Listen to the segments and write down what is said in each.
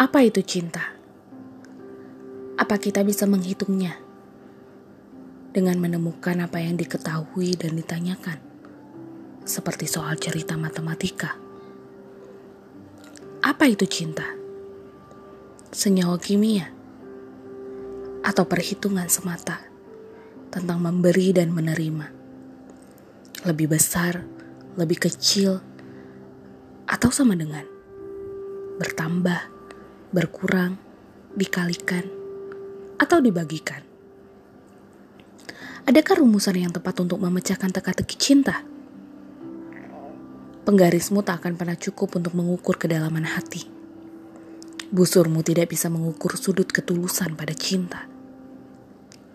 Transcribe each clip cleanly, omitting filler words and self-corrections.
Apa itu cinta? Apa kita bisa menghitungnya? Dengan menemukan apa yang diketahui dan ditanyakan, seperti soal cerita matematika. Apa itu cinta? Senyawa kimia? Atau perhitungan semata tentang memberi dan menerima? Lebih besar, lebih kecil, atau sama dengan bertambah, berkurang, dikalikan, atau dibagikan. Adakah rumusan yang tepat untuk memecahkan teka-teki cinta? Penggarismu tak akan pernah cukup untuk mengukur kedalaman hati. Busurmu tidak bisa mengukur sudut ketulusan pada cinta.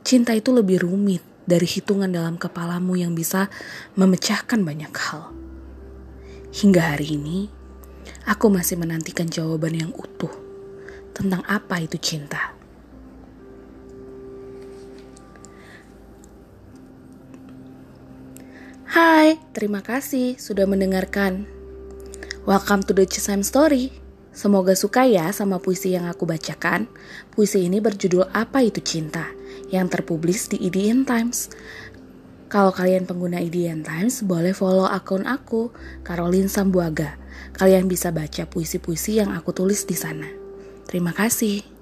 Cinta itu lebih rumit dari hitungan dalam kepalamu yang bisa memecahkan banyak hal. Hingga hari ini, aku masih menantikan jawaban yang utuh tentang apa itu cinta. Hai, terima kasih sudah mendengarkan. Welcome to the Csim Story. Semoga suka ya sama puisi yang aku bacakan. Puisi ini berjudul Apa Itu Cinta, yang terpublis di Indian Times. Kalau kalian pengguna Indian Times, boleh follow akun aku, Karolin Sambuaga. Kalian bisa baca puisi-puisi yang aku tulis di sana. Terima kasih.